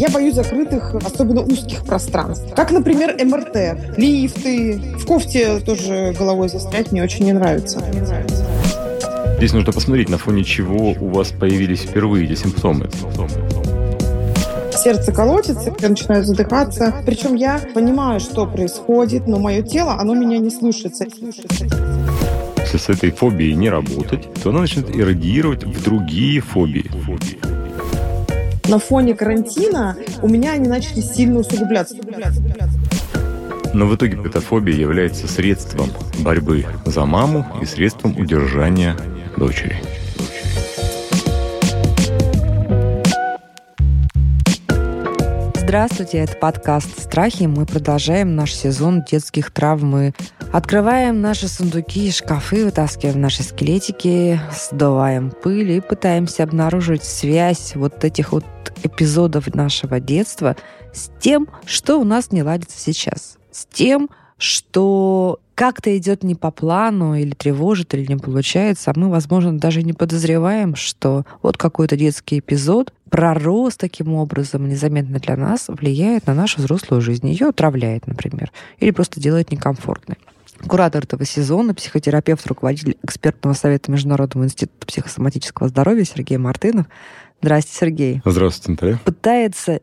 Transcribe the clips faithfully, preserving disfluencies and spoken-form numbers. Я боюсь закрытых, особенно узких пространств. Как, например, эм эр тэ, лифты. В кофте тоже головой застрять мне очень не нравится. Не нравится. Здесь нужно посмотреть, на фоне чего у вас появились впервые эти симптомы. Сердце колотится, я начинаю задыхаться. Причем я понимаю, что происходит, но мое тело, оно меня не слушается. Если с этой фобией не работать, то она начнет иррадиировать в другие фобии. На фоне карантина у меня они начали сильно усугубляться. Но в итоге петофобия является средством борьбы за маму и средством удержания дочери. Здравствуйте, это подкаст «Страхи». Мы продолжаем наш сезон детских травм. Открываем наши сундуки и шкафы, вытаскиваем наши скелетики, сдуваем пыль и пытаемся обнаружить связь вот этих вот эпизодов нашего детства с тем, что у нас не ладится сейчас, с тем, что как-то идет не по плану или тревожит, или не получается, а мы, возможно, даже не подозреваем, что вот какой-то детский эпизод пророс таким образом незаметно для нас, влияет на нашу взрослую жизнь, ее отравляет, например, или просто делает некомфортной. Куратор этого сезона, психотерапевт, руководитель экспертного совета Международного института психосоматического здоровья Сергей Мартынов. Здравствуйте, Сергей. Здравствуйте, Андрей. Пытается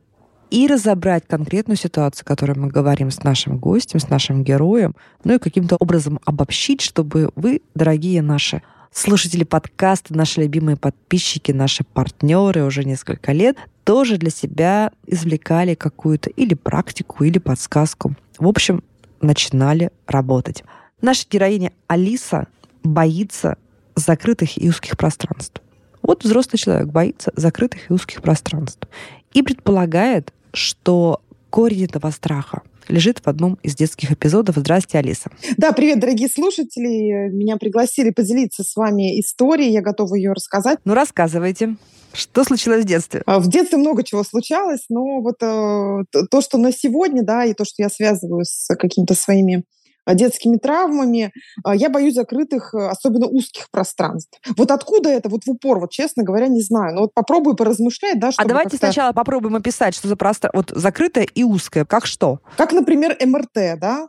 и разобрать конкретную ситуацию, о которой мы говорим с нашим гостем, с нашим героем, ну и каким-то образом обобщить, чтобы вы, дорогие наши слушатели подкаста, наши любимые подписчики, наши партнеры уже несколько лет, тоже для себя извлекали какую-то или практику, или подсказку. В общем, начинали работать. Наша героиня Алиса боится закрытых и узких пространств. Вот взрослый человек боится закрытых и узких пространств и предполагает, что корень этого страха лежит в одном из детских эпизодов. Здравствуйте, Алиса. Да, привет, дорогие слушатели. Меня пригласили поделиться с вами историей. Я готова ее рассказать. Ну, рассказывайте. Что случилось в детстве? В детстве много чего случалось, но вот э, то, что на сегодня, да, и то, что я связываю с какими-то своими детскими травмами. Я боюсь закрытых, особенно узких пространств. Вот откуда это? Вот в упор, вот, честно говоря, не знаю. Но вот попробую поразмышлять. Да, а давайте как-то... сначала попробуем описать, что за пространство. Вот закрытое и узкое. Как что? Как, например, эм эр тэ, да?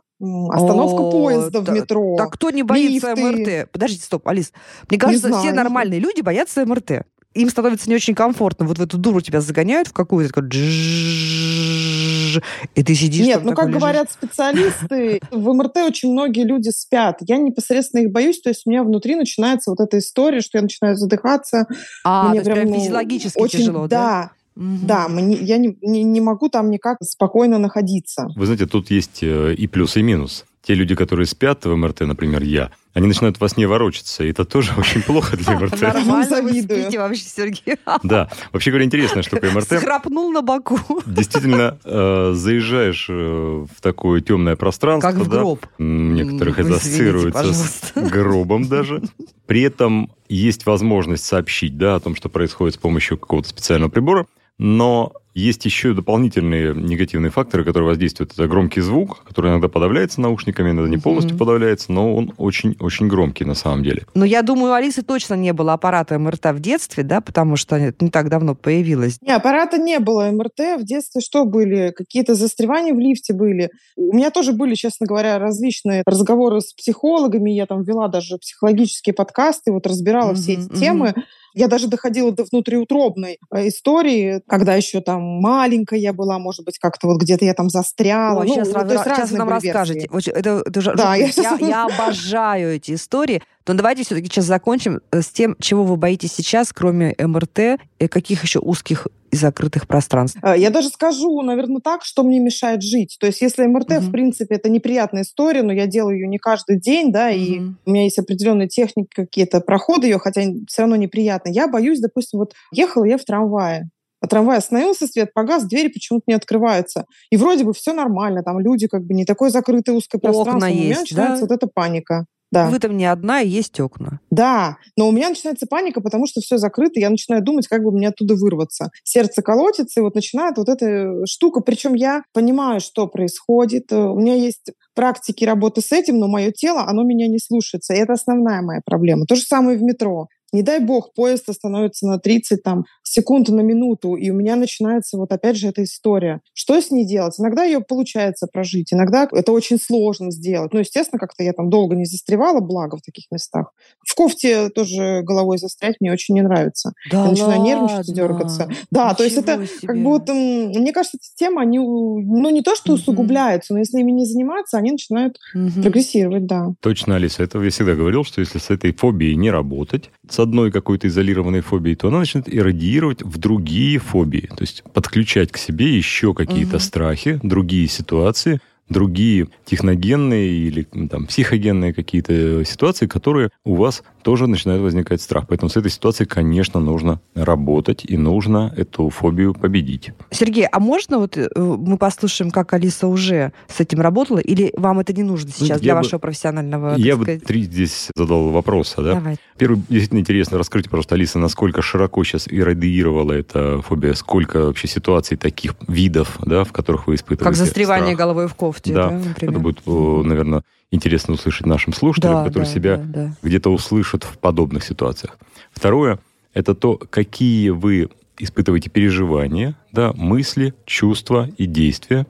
Остановка О, поезда да, в метро. Так кто не боится лифты. эм эр тэ? Подождите, стоп, Алис. Мне кажется, знаю, все нормальные люди боятся эм эр тэ. Им становится не очень комфортно. Вот в эту дуру тебя загоняют в какую-то... И ты сидишь. Нет, ну как лежишь. Говорят специалисты, в эм эр тэ очень многие люди спят. Я непосредственно их боюсь, то есть у меня внутри начинается вот эта история, что я начинаю задыхаться. А, мне прям, прям физиологически очень тяжело, да? Да. Mm-hmm. Да, мне, я не, не, не могу там никак спокойно находиться. Вы знаете, тут есть и плюс, и минус. Те люди, которые спят в эм эр тэ, например, я, они начинают во сне ворочаться, и это тоже очень плохо для эм эр тэ. Нормально вы спите вообще, Сергей. Да. Вообще говоря, интересная штука эм эр тэ. Схрапнул на боку. Действительно, заезжаешь в такое темное пространство. Как в гроб. Некоторых это ассоциируется с гробом даже. При этом есть возможность сообщить о том, что происходит с помощью какого-то специального прибора, но... Есть еще дополнительные негативные факторы, которые воздействуют. Это громкий звук, который иногда подавляется наушниками, иногда не полностью mm-hmm. подавляется, но он очень-очень громкий на самом деле. Но я думаю, у Алисы точно не было аппарата эм эр тэ в детстве, да, потому что это не так давно появилось. Не, аппарата не было эм эр тэ. В детстве что были? Какие-то застревания в лифте были. У меня тоже были, честно говоря, различные разговоры с психологами. Я там вела даже психологические подкасты, вот разбирала mm-hmm. все эти mm-hmm. темы. Я даже доходила до внутриутробной истории, когда еще там маленькая я была, может быть, как-то вот где-то я там застряла. Ой, ну, сейчас ну, раз, сейчас нам расскажете. Это, это уже, да, я, я, я обожаю эти истории. Но давайте все-таки сейчас закончим с тем, чего вы боитесь сейчас, кроме эм эр тэ, и каких еще узких и закрытых пространств. Я даже скажу, наверное, так, что мне мешает жить. То есть если эм эр тэ, mm-hmm. в принципе, это неприятная история, но я делаю ее не каждый день, да, mm-hmm. и у меня есть определенные техники, какие-то проходы ее, хотя все равно неприятно. Я боюсь, допустим, вот ехала я в трамвае, а трамвай остановился, свет погас, двери почему-то не открываются. И вроде бы все нормально, там люди как бы не такое закрытое узкое пространство. Окна есть, у меня начинается да? вот эта паника. Да. Вы там не одна, и есть окна. Да, но у меня начинается паника, потому что все закрыто, я начинаю думать, как бы мне оттуда вырваться. Сердце колотится, и вот начинает вот эта штука. Причем я понимаю, что происходит. У меня есть практики работы с этим, но мое тело, оно меня не слушается. И это основная моя проблема. То же самое в метро. Не дай бог, поезд остановится на тридцать там, секунду на минуту, и у меня начинается вот опять же эта история. Что с ней делать? Иногда ее получается прожить, иногда это очень сложно сделать. Ну, естественно, как-то я там долго не застревала, благо в таких местах. В кофте тоже головой застрять мне очень не нравится. Да я начинаю нервничать и дергаться. Да, то есть это себе. Как будто... Мне кажется, эти темы, они, ну, не то что усугубляются, но если ими не заниматься, они начинают угу. прогрессировать, да. Точно, Алиса, это я всегда говорил, что если с этой фобией не работать, с одной какой-то изолированной фобией, то она начинает иррадиировать в другие фобии. То есть подключать к себе еще какие-то угу. страхи, другие ситуации, другие техногенные или там, психогенные какие-то ситуации, которые у вас тоже начинает возникать страх. Поэтому с этой ситуацией, конечно, нужно работать и нужно эту фобию победить. Сергей, а можно вот мы послушаем, как Алиса уже с этим работала? Или вам это не нужно сейчас ну, для бы, вашего профессионального... Я сказать... бы три здесь задал вопроса. Да? Давай. Первый, действительно интересно, раскройте, пожалуйста, Алиса, насколько широко сейчас иррадиировала эта фобия, сколько вообще ситуаций таких видов, да, в которых вы испытываете страх. Как застревание страх. Головой в кофте, да, да например. Это будет, наверное, интересно услышать нашим слушателям, да, которые да, себя да, да. где-то услышат в подобных ситуациях. Второе – это то, какие вы испытываете переживания, да, мысли, чувства и действия,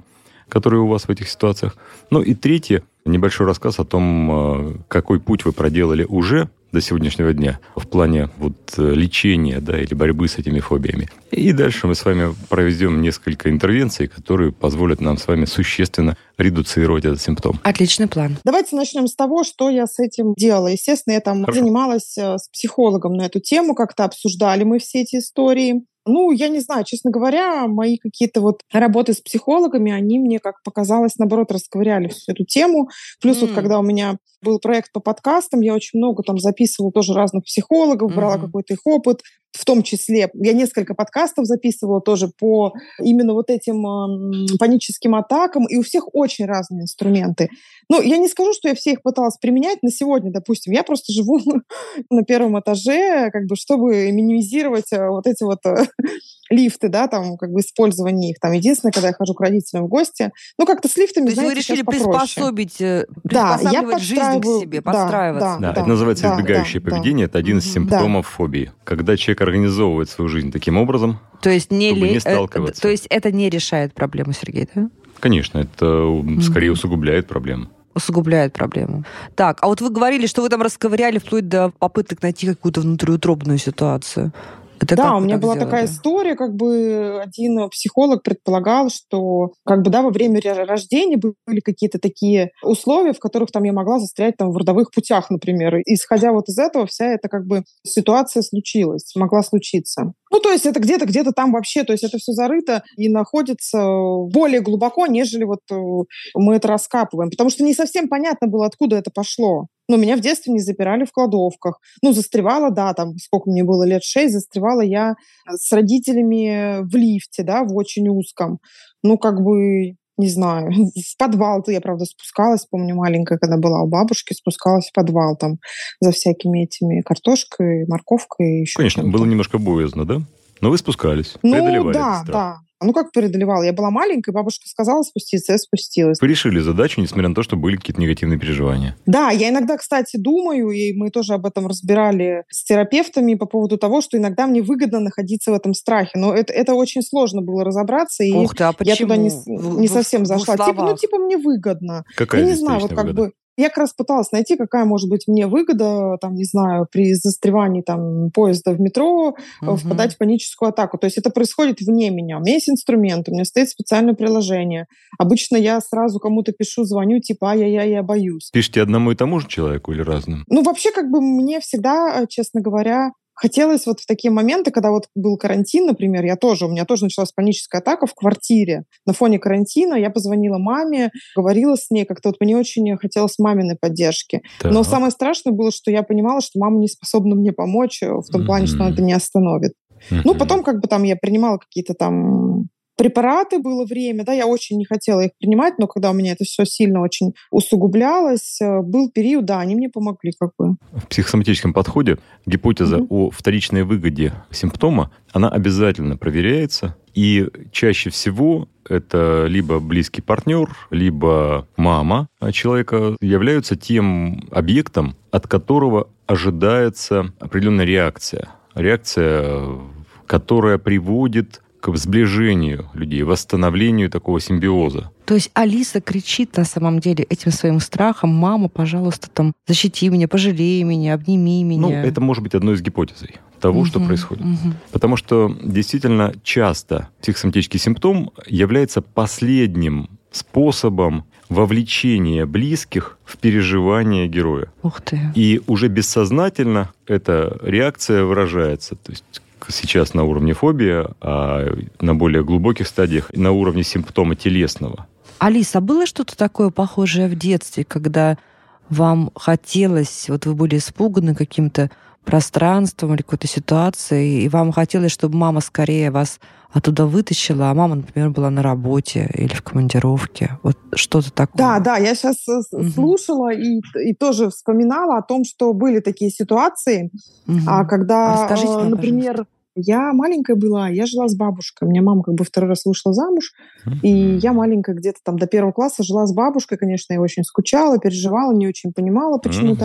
которые у вас в этих ситуациях. Ну и третье – небольшой рассказ о том, какой путь вы проделали уже до сегодняшнего дня в плане вот, лечения да, или борьбы с этими фобиями. И дальше мы с вами проведем несколько интервенций, которые позволят нам с вами существенно редуцировать этот симптом. Отличный план. Давайте начнем с того, что я с этим делала. Естественно, я там Хорошо. занималась с психологом на эту тему, как-то обсуждали мы все эти истории. Ну, я не знаю, честно говоря, мои какие-то вот работы с психологами, они мне, как показалось, наоборот, расковыряли всю эту тему. Плюс mm. вот когда у меня был проект по подкастам, я очень много там записывала тоже разных психологов, mm-hmm. брала какой-то их опыт. В том числе я несколько подкастов записывала тоже по именно вот этим э, паническим атакам, и у всех очень разные инструменты. Ну, я не скажу, что я все их пыталась применять на сегодня, допустим. Я просто живу на первом этаже, как бы, чтобы минимизировать вот эти вот лифты, да, там, как бы, использование их. Там, единственное, когда я хожу к родителям в гости, ну, как-то с лифтами, то знаете, сейчас попроще. То есть вы решили приспособить, приспосабливать да, жизнь к себе, подстраиваться. Да, да, да, да, это называется да, избегающее да, поведение. Да, это один из симптомов да. фобии. Когда человек организовывает свою жизнь таким образом, то есть не чтобы ли... не сталкиваться. То есть это не решает проблему, Сергей, да? Конечно, это mm-hmm. скорее усугубляет проблему. Усугубляет проблему. Так, а вот вы говорили, что вы там расковыряли вплоть до попыток найти какую-то внутриутробную ситуацию. Это да, у меня была сделали? такая история, как бы один психолог предполагал, что как бы да, во время рождения были какие-то такие условия, в которых там я могла застрять там в родовых путях, например. И, исходя вот из этого, вся эта как бы ситуация случилась, могла случиться. Ну, то есть это где-то, где-то там вообще, то есть это все зарыто и находится более глубоко, нежели вот мы это раскапываем. Потому что не совсем понятно было, откуда это пошло. Но меня в детстве не запирали в кладовках. Ну, застревала, да, там, сколько мне было, лет шесть, застревала я с родителями в лифте, да, в очень узком. Ну, как бы, не знаю, в подвал-то я, правда, спускалась, помню, маленькая, когда была у бабушки, спускалась в подвал там за всякими этими картошкой, морковкой. Еще Конечно, чем-то. Было немножко боязно, да? Но вы спускались, ну, преодолевали да, этот страх. Да. Ну, как преодолевала? Я была маленькая, бабушка сказала спуститься, я спустилась. Вы решили задачу, несмотря на то, что были какие-то негативные переживания. Да, я иногда, кстати, думаю, и мы тоже об этом разбирали с терапевтами по поводу того, что иногда мне выгодно находиться в этом страхе. Но это, это очень сложно было разобраться, и Ох ты, а я туда не, не в, совсем в, зашла. В типа, ну, типа, мне выгодно. Какая я не знаю, вот как выгода? бы... Я как раз пыталась найти, какая может быть мне выгода, там, не знаю, при застревании там, поезда в метро uh-huh. впадать в паническую атаку. То есть это происходит вне меня. У меня есть инструмент, у меня стоит специальное приложение. Обычно я сразу кому-то пишу, звоню, типа, ай-яй-яй, я боюсь. Пишите одному и тому же человеку или разным? Ну, вообще, как бы мне всегда, честно говоря, хотелось вот в такие моменты, когда вот был карантин, например, я тоже, у меня тоже началась паническая атака в квартире. На фоне карантина я позвонила маме, говорила с ней, как-то вот мне очень хотелось маминой поддержки. Да. Но самое страшное было, что я понимала, что мама не способна мне помочь в том mm-hmm. плане, что она это не остановит. Mm-hmm. Ну, потом как бы там я принимала какие-то там... препараты было время, да, я очень не хотела их принимать, но когда у меня это все сильно очень усугублялось, был период, да, они мне помогли как бы. В психосоматическом подходе гипотеза mm-hmm. о вторичной выгоде симптома, она обязательно проверяется, и чаще всего это либо близкий партнер, либо мама человека являются тем объектом, от которого ожидается определенная реакция. Реакция которая приводит к сближению людей, восстановлению такого симбиоза. То есть Алиса кричит на самом деле этим своим страхом: «Мама, пожалуйста, там, защити меня, пожалей меня, обними меня». Ну, это может быть одной из гипотез того, угу, что происходит. Угу. Потому что действительно часто психосоматический симптом является последним способом вовлечения близких в переживание героя. Ух ты. И уже бессознательно эта реакция выражается. То есть сейчас на уровне фобии, а на более глубоких стадиях на уровне симптома телесного. Алиса, было что-то такое похожее в детстве, когда вам хотелось, вот вы были испуганы каким-то пространством или какой-то ситуацией, и вам хотелось, чтобы мама скорее вас оттуда вытащила, а мама, например, была на работе или в командировке. Вот что-то такое. Да, да, я сейчас mm-hmm. слушала и, и тоже вспоминала о том, что были такие ситуации, mm-hmm. когда, Расскажите мне, например, пожалуйста. Я маленькая была, я жила с бабушкой. Меня мама как бы второй раз вышла замуж, mm-hmm. и я маленькая где-то там до первого класса жила с бабушкой, конечно, я очень скучала, переживала, не очень понимала, почему mm-hmm.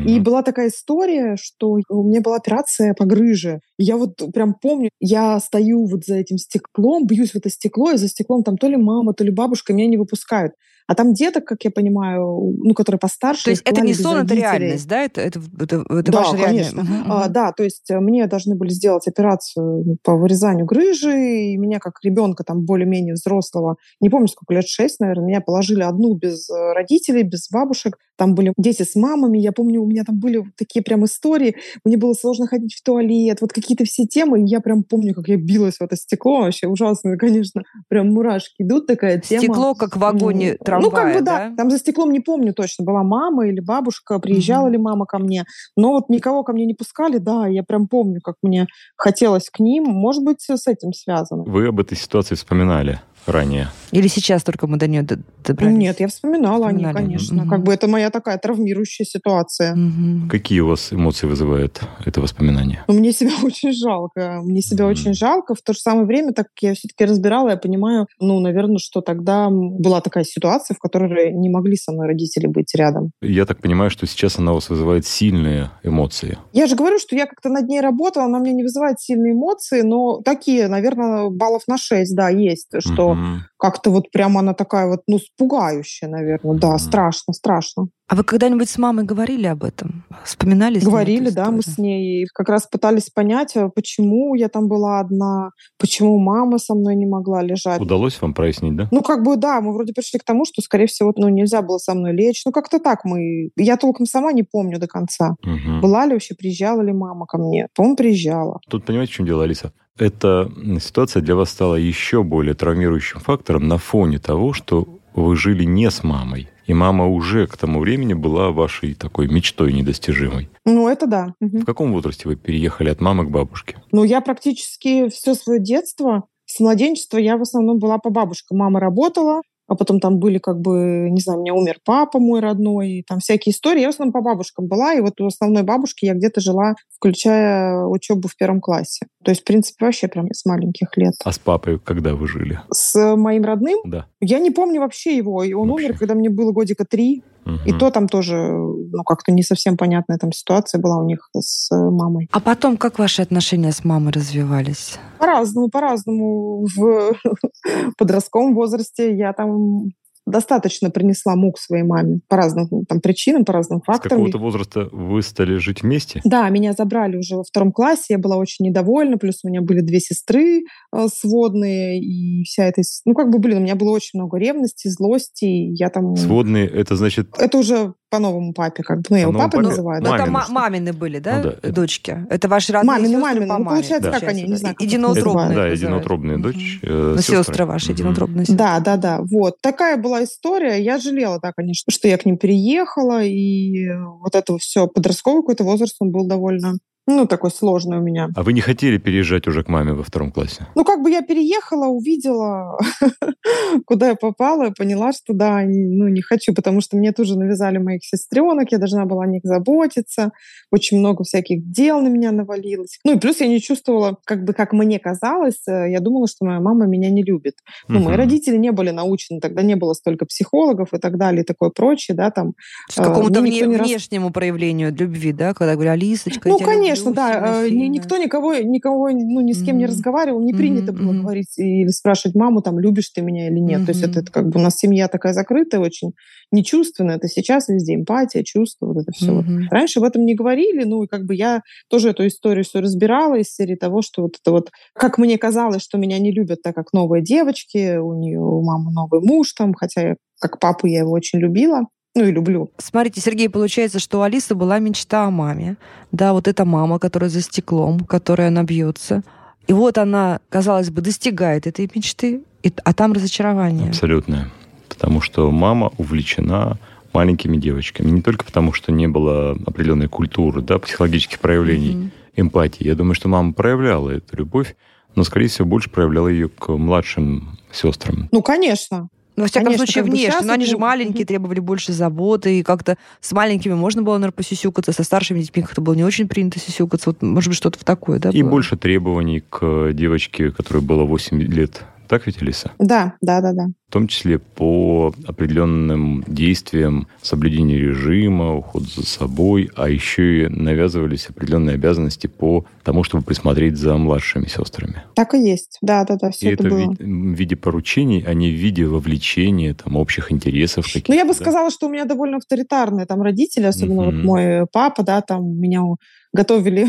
так. И была такая история, что у меня была операция по грыже. И я вот прям помню, я стою вот за этим стеклом, бьюсь в это стекло, и за стеклом там то ли мама, то ли бабушка меня не выпускают. А там деток, как я понимаю, ну, которые постарше. То есть это не сон, это реальность, да? Это, это, это, это да, ваша реальность? Да, конечно. Uh-huh. Uh, да, то есть мне должны были сделать операцию по вырезанию грыжи, и меня как ребенка там более-менее взрослого, не помню, сколько лет, шесть, наверное, меня положили одну без родителей, без бабушек. Там были дети с мамами. Я помню, у меня там были такие прям истории. Мне было сложно ходить в туалет. Вот какие-то все темы. И я прям помню, как я билась в это стекло. Вообще ужасно, конечно. Прям мурашки идут, такая тема. Стекло, как в вагоне трамвая. Ну, как бы, да. да. Там за стеклом, не помню точно, была мама или бабушка, приезжала угу. ли мама ко мне. Но вот никого ко мне не пускали, да, я прям помню, как мне хотелось к ним. Может быть, с этим связано. Вы об этой ситуации вспоминали ранее? Или сейчас только мы до нее добрались? Нет, я вспоминала о ней, конечно. Угу. Как бы это моя такая травмирующая ситуация. Угу. Какие у вас эмоции вызывает это воспоминание? Ну, мне себя очень жалко. Мне себя угу. очень жалко. В то же самое время, так как я все-таки разбирала, я понимаю, ну, наверное, что тогда была такая ситуация, в которой не могли со мной родители быть рядом. Я так понимаю, что сейчас она у вас вызывает сильные эмоции. Я же говорю, что я как-то над ней работала, она мне не вызывает сильные эмоции, но такие, наверное, баллов на шесть, да, есть, что угу. как-то вот прямо она такая вот, ну, пугающая, наверное, угу. да, страшно, страшно. А вы когда-нибудь с мамой говорили об этом? Вспоминали с ней? Говорили, да, мы с ней как раз пытались понять, почему я там была одна, почему мама со мной не могла лежать. Удалось вам прояснить, да? Ну, как бы, да, мы вроде пришли к тому, что, скорее всего, ну, нельзя было со мной лечь. Ну, как-то так мы... Я толком сама не помню до конца. Угу. Была ли вообще, приезжала ли мама ко мне? По-моему, приезжала. Тут понимаете, в чем дело, Алиса? Эта ситуация для вас стала еще более травмирующим фактором на фоне того, что вы жили не с мамой. И мама уже к тому времени была вашей такой мечтой недостижимой. Ну, это да. Угу. В каком возрасте вы переехали от мамы к бабушке? Ну, я практически все свое детство, с младенчества я в основном была по бабушкам. Мама работала, а потом там были как бы, не знаю, у меня умер папа мой родной, и там всякие истории. Я в основном по бабушкам была, и вот у основной бабушки я где-то жила, включая учебу в первом классе. То есть, в принципе, вообще прям с маленьких лет. А с папой когда вы жили? С моим родным? Да. Я не помню вообще его. И он вообще умер, когда мне было годика три. Угу. И то там тоже, ну, как-то не совсем понятная там ситуация была у них с мамой. А потом, как ваши отношения с мамой развивались? По-разному, по-разному. В подростковом возрасте я там достаточно принесла мук своей маме по разным там причинам, по разным факторам. С какого-то возраста вы стали жить вместе? Да, меня забрали уже во втором классе, я была очень недовольна, плюс у меня были две сестры э, сводные, и вся эта... Ну, как бы, блин, у меня было очень много ревности, злости, и я там... Сводные, это значит... Это уже... По новому папе, как бы. Ну, я его папой называю. Ну, да? Там мамины, мамины были, да? Ну, да это... Дочки. Это ваши родные мамины, сестры мамины. по маме. Ну, получается, да. Как они, не знаю. Единоутробные. Да, единоутробные дочь. Э, ну, сестры. сестры ваши, единоутробные сестры. Да, да, да. Вот. Такая была история. Я жалела, да, конечно, что я к ним переехала. И вот это все. Подростковый какой-то возраст, он был довольно... Ну, такой сложный у меня. А вы не хотели переезжать уже к маме во втором классе? Ну, как бы я переехала, увидела, куда я попала, и поняла, что да, ну, не хочу, потому что мне тоже навязали моих сестренок, я должна была о них заботиться, очень много всяких дел на меня навалилось. Ну, и плюс я не чувствовала, как бы, как мне казалось, я думала, что моя мама меня не любит. Ну, мои родители не были научены, тогда не было столько психологов и так далее, и такое прочее, да, там. Какому-то внешнему проявлению любви, да, когда говорю, Алисочка, я тебя люблю. Ну, конечно. конечно, да. Сильно. Никто никого, никого, ну, ни с кем mm-hmm. не разговаривал, не mm-hmm. принято было mm-hmm. говорить или спрашивать маму, там, любишь ты меня или нет. Mm-hmm. То есть это, это как бы у нас семья такая закрытая, очень нечувственная. Это сейчас везде эмпатия, чувство, вот это все. Mm-hmm. Вот. Раньше об этом не говорили, ну, и как бы я тоже эту историю все разбирала из серии того, что вот это вот, как мне казалось, что меня не любят, так как новые девочки, у нее у мамы новый муж, там, хотя как папу я его очень любила. Ну и люблю. Смотрите, Сергей, получается, что у Алисы была мечта о маме. Да, вот эта мама, которая за стеклом, которой она бьется. И вот она, казалось бы, достигает этой мечты, а там разочарование. Абсолютно. Потому что мама увлечена маленькими девочками. Не только потому, что не было определенной культуры, да, психологических проявлений, mm-hmm. эмпатии. Я думаю, что мама проявляла эту любовь, но, скорее всего, больше проявляла ее к младшим сестрам. Ну, конечно. Но, во всяком конечно, случае, внешне. Но они же маленькие, требовали больше заботы, и как-то с маленькими можно было, наверное, посюсюкаться, со старшими детьми как-то было не очень принято сюсюкаться. Вот, может быть, что-то в такое, да? И было больше требований к девочке, которой было восемь лет. Так ведь, Алиса? Да, да, да, да. В том числе по определенным действиям, соблюдению режима, уходу за собой, а еще и навязывались определенные обязанности по тому, чтобы присмотреть за младшими сестрами. Так и есть, да, да, да, все и это, это было. В виде поручений, а не в виде вовлечения, там, общих интересов каких-то. Ну, я бы да? сказала, что у меня довольно авторитарные там родители, особенно mm-hmm. вот мой папа, да, там меня готовили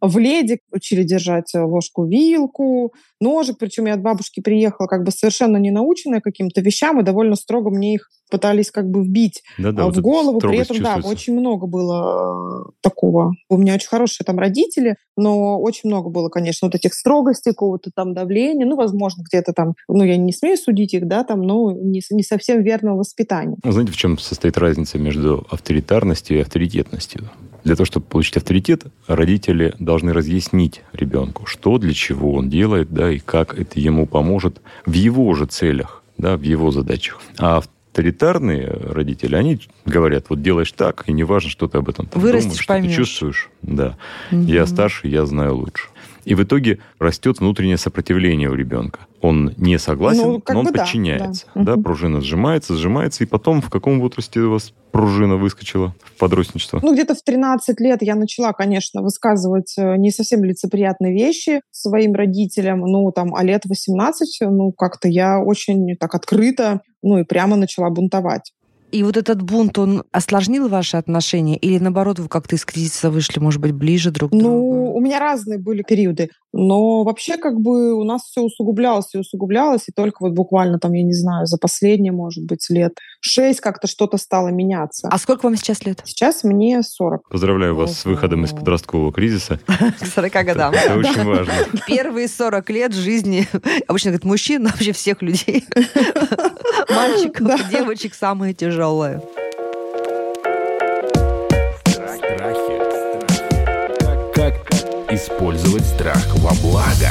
в леди, учили держать ложку-вилку, ножик, причем я от бабушки приехала как бы совершенно не наученная каким-то вещам, и довольно строго мне их пытались как бы вбить Да-да, в вот голову. При этом, чувствуется. Да, очень много было такого. У меня очень хорошие там родители, но очень много было, конечно, вот этих строгостей, какого-то там давления, ну, возможно, где-то там, ну, я не смею судить их, да, там, ну, не, не совсем верного воспитания. Знаете, в чем состоит разница между авторитарностью и авторитетностью? Для того, чтобы получить авторитет, родители должны разъяснить ребенку, что, для чего он делает, да, и как это ему поможет в его же целях, да, в его задачах. А авторитарные родители, они говорят, вот делаешь так, и не важно, что ты об этом там вырастешь, думаешь, что поймешь. Ты чувствуешь. Да. Угу. Я старше, я знаю лучше. И в итоге растет внутреннее сопротивление у ребенка. Он не согласен, ну, но он да, подчиняется. Да. Да, угу. Пружина сжимается, сжимается. И потом, в каком возрасте у вас пружина выскочила в подростничество? Ну, где-то в тринадцать лет я начала, конечно, высказывать не совсем лицеприятные вещи своим родителям. Ну, там, а лет восемнадцать, ну, как-то я очень так открыто, ну, и прямо начала бунтовать. И вот этот бунт, он осложнил ваши отношения? Или, наоборот, вы как-то из кризиса вышли, может быть, ближе друг к ну, другу? Ну, у меня разные были периоды. Но вообще как бы у нас все усугублялось и усугублялось. И только вот буквально там, я не знаю, за последние, может быть, лет шесть как-то что-то стало меняться. А сколько вам сейчас лет? Сейчас мне сорок. Поздравляю вас с выходом из подросткового кризиса. К сорока годам. Это очень важно. Первые сорок лет жизни, обычно говорят, мужчин, вообще всех людей. Мальчиков, девочек самое тяжелое. Использовать страх во благо.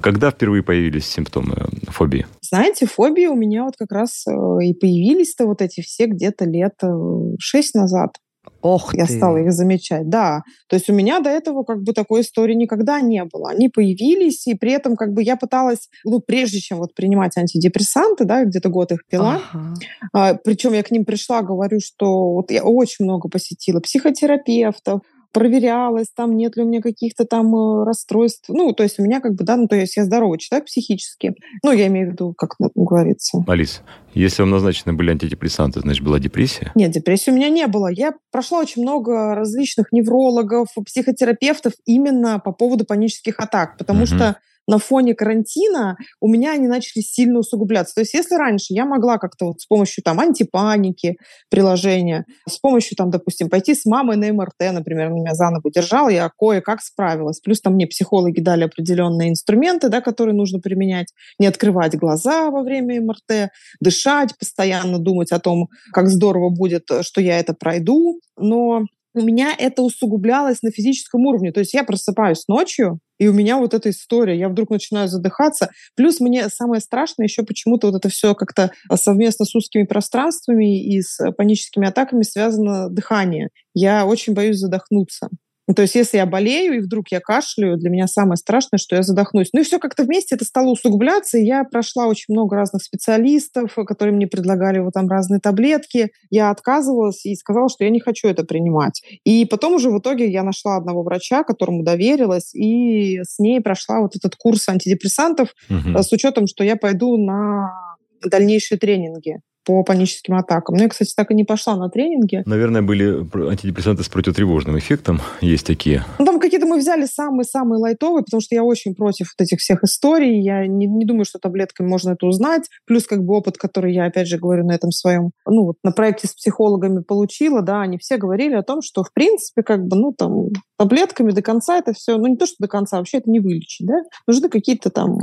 Когда впервые появились симптомы фобии? Знаете, фобии у меня вот как раз и появились-то вот эти все где-то лет шесть назад. Ох Я ты. стала их замечать, да. То есть у меня до этого как бы такой истории никогда не было. Они появились, и при этом как бы я пыталась, ну, прежде чем вот принимать антидепрессанты, да, где-то год их пила. Ага. А, причем я к ним пришла, говорю, что вот я очень много посетила психотерапевтов, проверялась, там нет ли у меня каких-то там расстройств. Ну, то есть у меня как бы, да, ну, то есть я здоровый человек психически. Ну, я имею в виду, как говорится. Алис, если вам назначены были антидепрессанты, значит, была депрессия? Нет, депрессии у меня не было. Я прошла очень много различных неврологов, психотерапевтов именно по поводу панических атак, потому угу. что на фоне карантина у меня они начали сильно усугубляться. То есть если раньше я могла как-то вот с помощью там антипаники приложения, с помощью там, допустим, пойти с мамой на эм эр тэ, например, меня за ногу держала, я кое-как справилась. Плюс там мне психологи дали определенные инструменты, да, которые нужно применять. Не открывать глаза во время эм эр тэ, дышать, постоянно думать о том, как здорово будет, что я это пройду. Но у меня это усугублялось на физическом уровне. То есть я просыпаюсь ночью, и у меня вот эта история. Я вдруг начинаю задыхаться. Плюс мне самое страшное еще почему-то вот это все как-то совместно с узкими пространствами и с паническими атаками связано дыхание. Я очень боюсь задохнуться. То есть если я болею, и вдруг я кашляю, для меня самое страшное, что я задохнусь. Ну и все как-то вместе это стало усугубляться, и я прошла очень много разных специалистов, которые мне предлагали вот там разные таблетки. Я отказывалась и сказала, что я не хочу это принимать. И потом уже в итоге я нашла одного врача, которому доверилась, и с ней прошла вот этот курс антидепрессантов угу. с учетом, что я пойду на дальнейшие тренинги по паническим атакам. Ну, я, кстати, так и не пошла на тренинги. Наверное, были антидепрессанты с противотревожным эффектом. Есть такие. Ну, там какие-то мы взяли самые-самые лайтовые, потому что я очень против вот этих всех историй. Я не, не думаю, что таблетками можно это узнать. Плюс как бы опыт, который я, опять же, говорю на этом своем, ну, вот на проекте с психологами получила, да, они все говорили о том, что, в принципе, как бы, ну, там, таблетками до конца это все, ну, не то, что до конца, вообще это не вылечить, да. Нужны какие-то там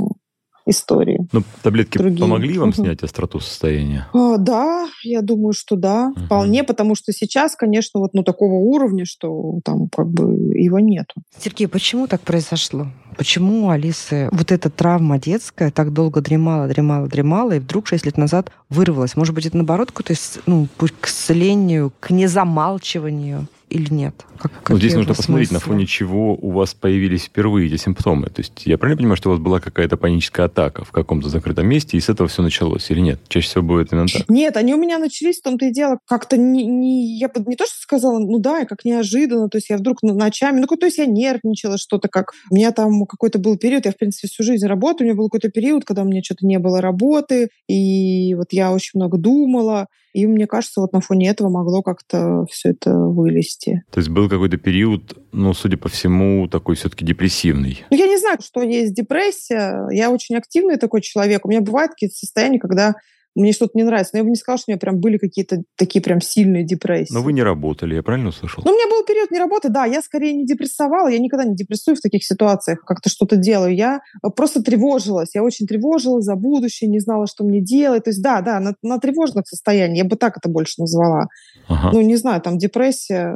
истории. Но таблетки другие помогли вам угу. снять остроту состояния? А, да, я думаю, что да, угу. вполне, потому что сейчас, конечно, вот ну, такого уровня, что там как бы его нету. Сергей, почему так произошло? Почему у Алисы вот эта травма детская так долго дремала, дремала, дремала, и вдруг шесть лет назад вырвалась? Может быть, это наоборот, то есть, ну, к исцелению, к незамалчиванию? Или нет? Как, как ну, здесь нужно посмотреть, смысла? На фоне чего у вас появились впервые эти симптомы. То есть я правильно понимаю, что у вас была какая-то паническая атака в каком-то закрытом месте, и с этого все началось, или нет? Чаще всего бывает именно так. Нет, они у меня начались, в том-то и дело, как-то не, не... Я бы не то, что сказала, ну да, как неожиданно, то есть я вдруг ночами... Ну, то есть я нервничала что-то как... У меня там какой-то был период, я, в принципе, всю жизнь работаю, у меня был какой-то период, когда у меня что-то не было работы, и вот я очень много думала, и мне кажется, вот на фоне этого могло как-то все это вылезти. То есть был какой-то период, ну, судя по всему, такой все-таки депрессивный. Ну, я не знаю, что есть депрессия. Я очень активный такой человек. У меня бывают какие-то состояния, когда мне что-то не нравится. Но я бы не сказала, что у меня прям были какие-то такие прям сильные депрессии. Но вы не работали, я правильно услышала? Ну, у меня был период не работы, да. Я скорее не депрессовала. Я никогда не депрессую в таких ситуациях, как-то что-то делаю. Я просто тревожилась. Я очень тревожилась за будущее, не знала, что мне делать. То есть, да, да, на, на тревожных состояниях. Я бы так это больше назвала. Ага. Ну, не знаю, там депрессия,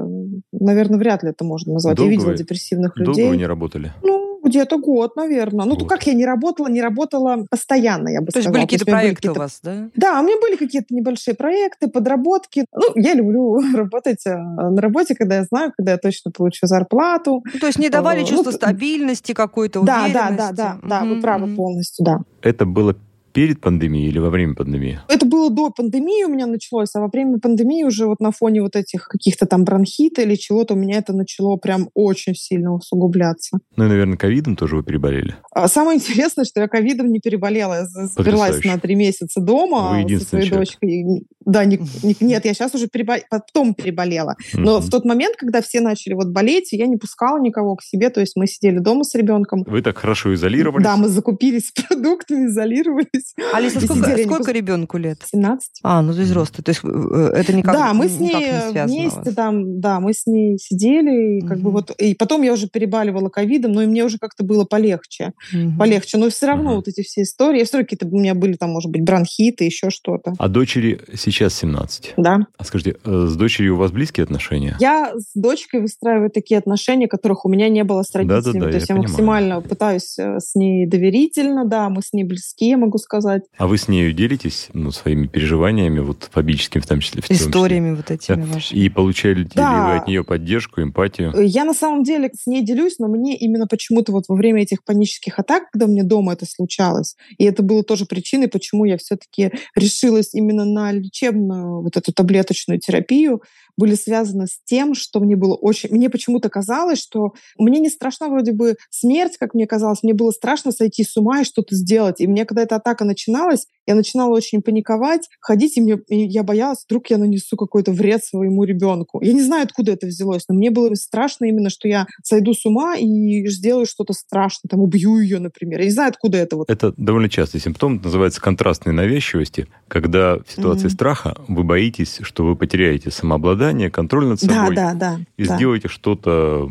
наверное, вряд ли это можно назвать. Долго я видела вы, депрессивных долго людей. Долго вы не работали? Ну, где-то год, наверное. Ну, вот. То как я не работала, не работала постоянно, я бы то сказала. То есть были какие-то есть, проекты какие-то... у вас, да? Да, у меня были какие-то небольшие проекты, подработки. Ну, я люблю работать на работе, когда я знаю, когда я точно получу зарплату. Ну, то есть не давали uh, чувство ну, стабильности какой-то, да, уверенности. Да, да, да, mm-hmm. да, вы правы полностью, да. Это было перед пандемией или во время пандемии? Это было до пандемии у меня началось, а во время пандемии уже вот на фоне вот этих каких-то там бронхита или чего-то у меня это начало прям очень сильно усугубляться. Ну и, наверное, ковидом тоже вы переболели? А самое интересное, что я ковидом не переболела. Я заперлась на три месяца дома со своей человек. Дочкой. Да, не, не, нет, я сейчас уже перебол... потом переболела. Но mm-hmm. в тот момент, когда все начали вот болеть, я не пускала никого к себе, то есть мы сидели дома с ребенком. Вы так хорошо изолировались? Да, мы закупились продуктами, изолировались. Алиса, сколько, сколько ребенку лет? семнадцать. А, ну то есть взрослый. То есть это никак, да, мы с ней не вместе там, да, мы с ней сидели, и, как mm-hmm. бы вот, и потом я уже перебаливала ковидом, но и мне уже как-то было полегче. Mm-hmm. Полегче, но все равно mm-hmm. вот эти все истории, все равно какие-то у меня были там, может быть, бронхиты, еще что-то. А дочери сейчас семнадцать? Да. А скажите, с дочерью у вас близкие отношения? Я с дочкой выстраиваю такие отношения, которых у меня не было с родителями. Да, да, да, то есть я, я максимально пытаюсь с ней доверительно, да, мы с ней близки, я могу сказать, сказать. А вы с нею делитесь, ну, своими переживаниями, вот фобическими в том числе? В том Историями числе. Вот этими да. вашими. И получали да. ли вы от нее поддержку, эмпатию? Я на самом деле с ней делюсь, но мне именно почему-то вот во время этих панических атак, когда мне дома это случалось, и это было тоже причиной, почему я все-таки решилась именно на лечебную вот эту таблеточную терапию, были связаны с тем, что мне было очень... Мне почему-то казалось, что мне не страшна вроде бы смерть, как мне казалось, мне было страшно сойти с ума и что-то сделать. И мне, когда эта атака начиналась, я начинала очень паниковать, ходить, и, мне, и я боялась, вдруг я нанесу какой-то вред своему ребенку. Я не знаю, откуда это взялось, но мне было страшно именно, что я сойду с ума и сделаю что-то страшное, там, убью ее, например. Я не знаю, откуда это. Вот. Это довольно частый симптом, это называется контрастной навязчивости, когда в ситуации mm-hmm. страха вы боитесь, что вы потеряете самообладание, контроль над собой, да, да, да, и да. сделаете что-то...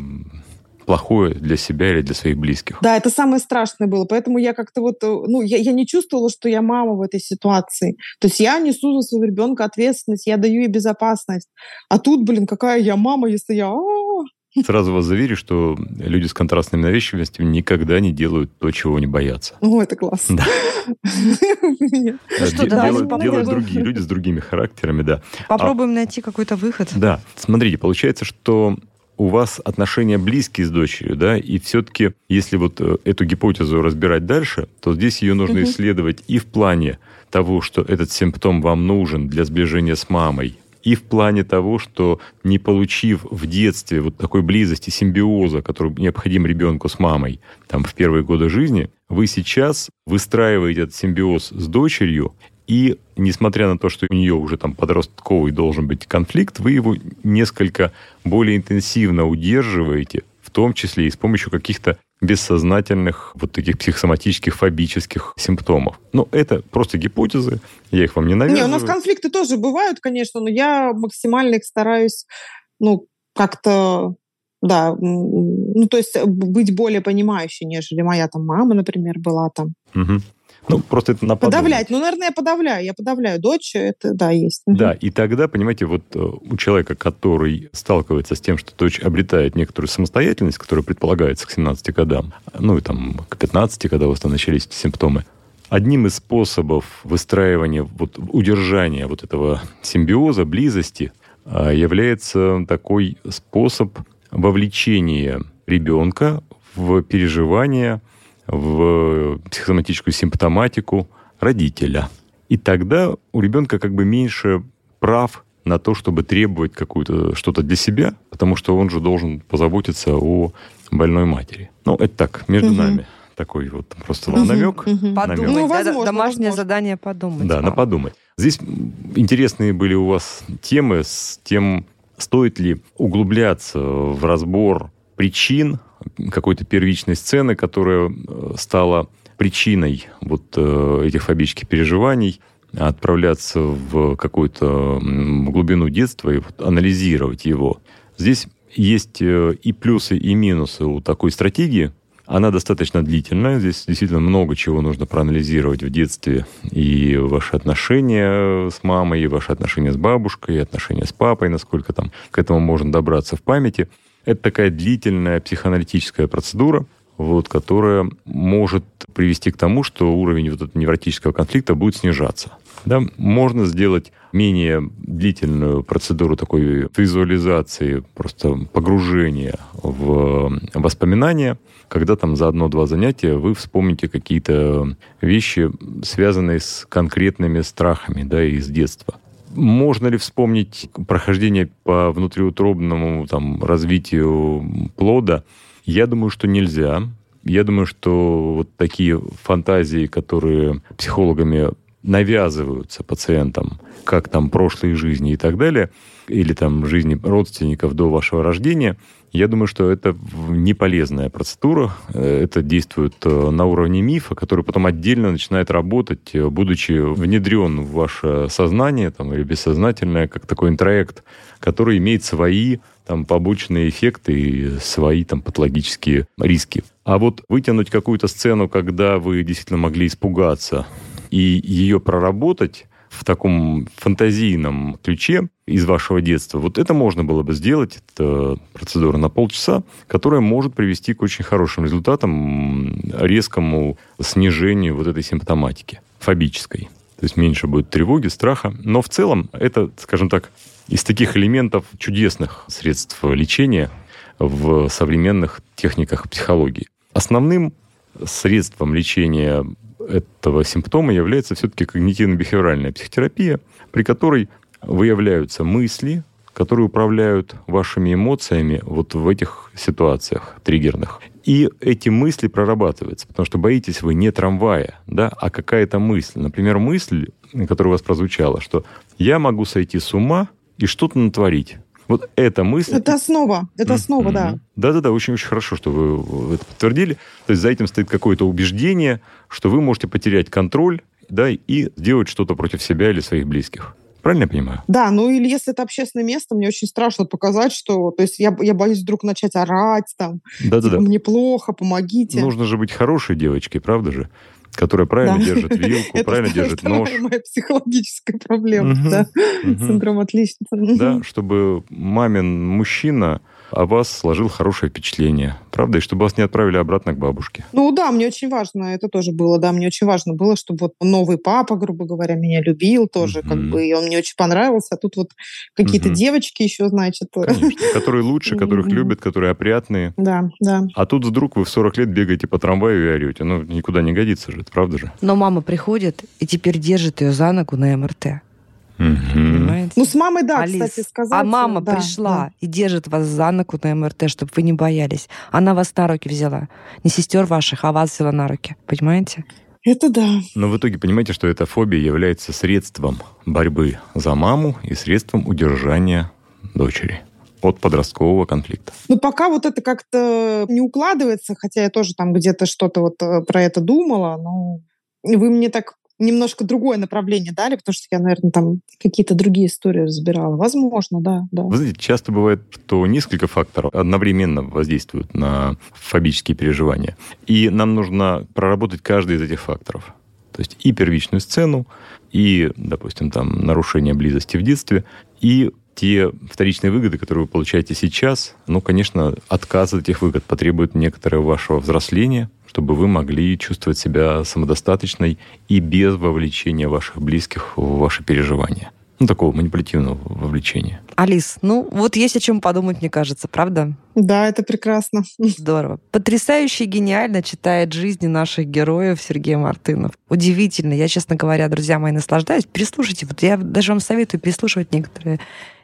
плохое для себя или для своих близких. Да, это самое страшное было. Поэтому я как-то вот... Ну, я, я не чувствовала, что я мама в этой ситуации. То есть я несу за своего ребенка ответственность, я даю ей безопасность. А тут, блин, какая я мама, если я... Сразу вас заверю, что люди с контрастной навязчивостью никогда не делают то, чего они боятся. О, это классно. Делают другие люди с другими характерами, да. Попробуем найти какой-то выход. Да. Смотрите, получается, что... у вас отношения близкие с дочерью, да, и все-таки, если вот эту гипотезу разбирать дальше, то здесь ее нужно исследовать и в плане того, что этот симптом вам нужен для сближения с мамой, и в плане того, что не получив в детстве вот такой близости, симбиоза, который необходим ребенку с мамой там, в первые годы жизни, вы сейчас выстраиваете этот симбиоз с дочерью, и несмотря на то, что у нее уже там подростковый должен быть конфликт, вы его несколько более интенсивно удерживаете, в том числе и с помощью каких-то бессознательных вот таких психосоматических фобических симптомов. Но это просто гипотезы, я их вам не навязываю. Не, у нас конфликты тоже бывают, конечно, но я максимально их стараюсь, ну, как-то, да, ну, то есть быть более понимающей, нежели моя там мама, например, была там. Угу. Ну, просто это нападает. Подавлять. Ну, наверное, я подавляю. Я подавляю дочь, это, да, есть. Да, и тогда, понимаете, вот у человека, который сталкивается с тем, что дочь обретает некоторую самостоятельность, которая предполагается к семнадцати годам, ну, и там к пятнадцати, когда у вас там начались симптомы, одним из способов выстраивания, вот, удержания вот этого симбиоза, близости, является такой способ вовлечения ребенка в переживания, в психосоматическую симптоматику родителя. И тогда у ребенка как бы меньше прав на то, чтобы требовать какую-то что-то для себя, потому что он же должен позаботиться о больной матери. Ну, это так, между угу. нами. Такой вот просто угу. намек. Угу. Подумать, намек. Ну, возможно, домашнее возможно. Задание подумать. Да, на подумать. Здесь интересные были у вас темы с тем, стоит ли углубляться в разбор причин какой-то первичной сцены, которая стала причиной вот этих фобических переживаний, отправляться в какую-то глубину детства и вот анализировать его. Здесь есть и плюсы, и минусы у такой стратегии. Она достаточно длительная. Здесь действительно много чего нужно проанализировать в детстве. И ваши отношения с мамой, и ваши отношения с бабушкой, и отношения с папой, насколько там к этому можно добраться в памяти. Это такая длительная психоаналитическая процедура, вот, которая может привести к тому, что уровень вот этого невротического конфликта будет снижаться. Да? Можно сделать менее длительную процедуру такой визуализации, просто погружения в воспоминания, когда там за одно-два занятия вы вспомните какие-то вещи, связанные с конкретными страхами, да, из детства. Можно ли вспомнить прохождение по внутриутробному там, развитию плода? Я думаю, что нельзя. Я думаю, что вот такие фантазии, которые психологами навязываются пациентам, как там прошлые жизни и так далее, или там жизни родственников до вашего рождения, я думаю, что это не полезная процедура. Это действует на уровне мифа, который потом отдельно начинает работать, будучи внедрен в ваше сознание там, или бессознательное, как такой интроект, который имеет свои там, побочные эффекты и свои там, патологические риски. А вот вытянуть какую-то сцену, когда вы действительно могли испугаться, и ее проработать в таком фантазийном ключе из вашего детства, вот это можно было бы сделать, это процедура на полчаса, которая может привести к очень хорошим результатам, резкому снижению вот этой симптоматики фобической. То есть меньше будет тревоги, страха. Но в целом это, скажем так, из таких элементов чудесных средств лечения в современных техниках психологии. Основным средством лечения этого симптома является все-таки когнитивно-бихевиоральная психотерапия, при которой выявляются мысли, которые управляют вашими эмоциями вот в этих ситуациях триггерных. И эти мысли прорабатываются, потому что боитесь вы не трамвая, да, а какая-то мысль. Например, мысль, которая у вас прозвучала, что «я могу сойти с ума и что-то натворить». Вот эта мысль... Это основа, это основа, mm-hmm. да. Да-да-да, очень-очень хорошо, что вы это подтвердили. То есть за этим стоит какое-то убеждение, что вы можете потерять контроль, да, и сделать что-то против себя или своих близких. Правильно я понимаю? Да, ну или если это общественное место, мне очень страшно показать, что... То есть я, я боюсь вдруг начать орать, там, да, типа, да, мне плохо, помогите. Нужно же быть хорошей девочкой, правда же? которая правильно да. держит вилку, правильно держит нож. Это моя психологическая проблема, угу, да, угу. синдром отличницы. Да, чтобы мамин мужчина о вас сложил хорошее впечатление, правда? И чтобы вас не отправили обратно к бабушке. Ну да, мне очень важно, это тоже было, да, мне очень важно было, чтобы вот новый папа, грубо говоря, меня любил тоже, угу. как бы, и он мне очень понравился, а тут вот какие-то угу. девочки еще, значит... Конечно, которые лучше, которых угу. любят, которые опрятные. Да, да. А тут вдруг вы в сорок лет бегаете по трамваю и орете, ну никуда не годится же, это правда же? Но мама приходит и теперь держит ее за ногу на МРТ. Понимаете? Ну, с мамой, да, Алис, кстати, сказать. А мама да, пришла да. и держит вас за ногу на МРТ, чтобы вы не боялись. Она вас на руки взяла. Не сестер ваших, а вас взяла на руки. Понимаете? Это да. Но в итоге понимаете, что эта фобия является средством борьбы за маму и средством удержания дочери от подросткового конфликта. Ну, пока вот это как-то не укладывается, хотя я тоже там где-то что-то вот про это думала, но вы мне так немножко другое направление дали, потому что я, наверное, там какие-то другие истории разбирала. Возможно, да, да. Вы знаете, часто бывает, что несколько факторов одновременно воздействуют на фобические переживания. И нам нужно проработать каждый из этих факторов. То есть и первичную сцену, и, допустим, там нарушение близости в детстве, и те вторичные выгоды, которые вы получаете сейчас, ну, конечно, отказ от этих выгод потребует некоторого вашего взросления, чтобы вы могли чувствовать себя самодостаточной и без вовлечения ваших близких в ваши переживания. Ну, такого манипулятивного вовлечения. Алис, ну, вот есть о чем подумать, мне кажется, правда? Да, это прекрасно. Здорово. Потрясающе гениально читает жизни наших героев Сергей Мартынов. Удивительно. Я, честно говоря, друзья мои, наслаждаюсь. Переслушайте. Я даже вам советую переслушивать некоторые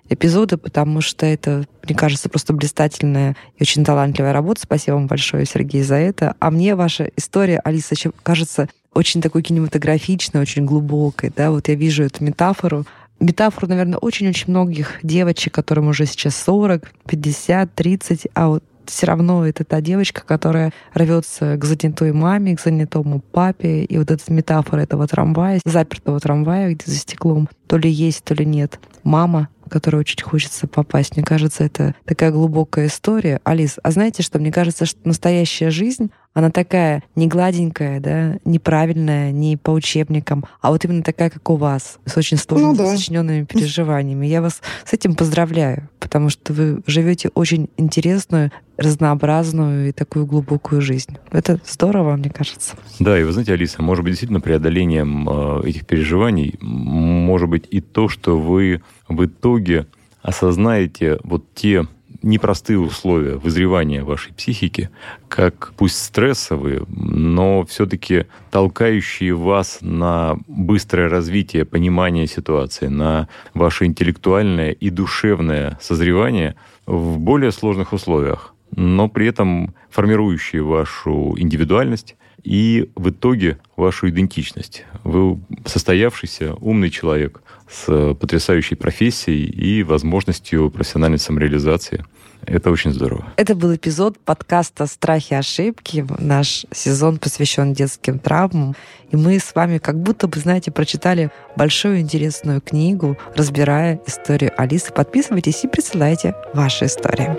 эпизоды, потому что это, мне кажется, просто блистательная и очень талантливая работа. Спасибо вам большое, Сергей, за это. А мне ваша история, Алиса, кажется очень такой кинематографичной, очень глубокой. Да? Вот я вижу эту метафору. Метафору, наверное, очень-очень многих девочек, которым уже сейчас сорок, пятьдесят, тридцать, а вот все равно это та девочка, которая рвется к занятой маме, к занятому папе. И вот эта метафора этого трамвая, запертого трамвая, где за стеклом то ли есть, то ли нет мама, которой очень хочется попасть. Мне кажется, это такая глубокая история. Алис, а знаете что? Мне кажется, что настоящая жизнь, она такая не гладенькая, да, неправильная, не по учебникам, а вот именно такая, как у вас, с очень сложными, ну, да. сочиненными переживаниями. Я вас с этим поздравляю, потому что вы живете очень интересную, разнообразную и такую глубокую жизнь. Это здорово, мне кажется. Да, и вы знаете, Алиса, может быть, действительно преодолением этих переживаний может быть и то, что вы в итоге осознаете вот те непростые условия вызревания вашей психики, как пусть стрессовые, но все-таки толкающие вас на быстрое развитие понимания ситуации, на ваше интеллектуальное и душевное созревание в более сложных условиях, но при этом формирующие вашу индивидуальность и в итоге вашу идентичность. Вы состоявшийся, умный человек с потрясающей профессией и возможностью профессиональной самореализации. Это очень здорово. Это был эпизод подкаста «Страхи и ошибки». Наш сезон посвящен детским травмам. И мы с вами как будто бы, знаете, прочитали большую интересную книгу, разбирая историю Алисы. Подписывайтесь и присылайте ваши истории.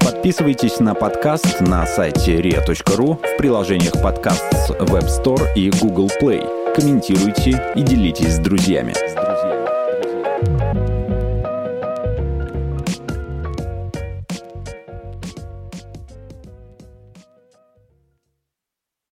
Подписывайтесь на подкаст на сайте риа точка ру, в приложениях подкаст с Web Store и Google Play. Комментируйте и делитесь с друзьями.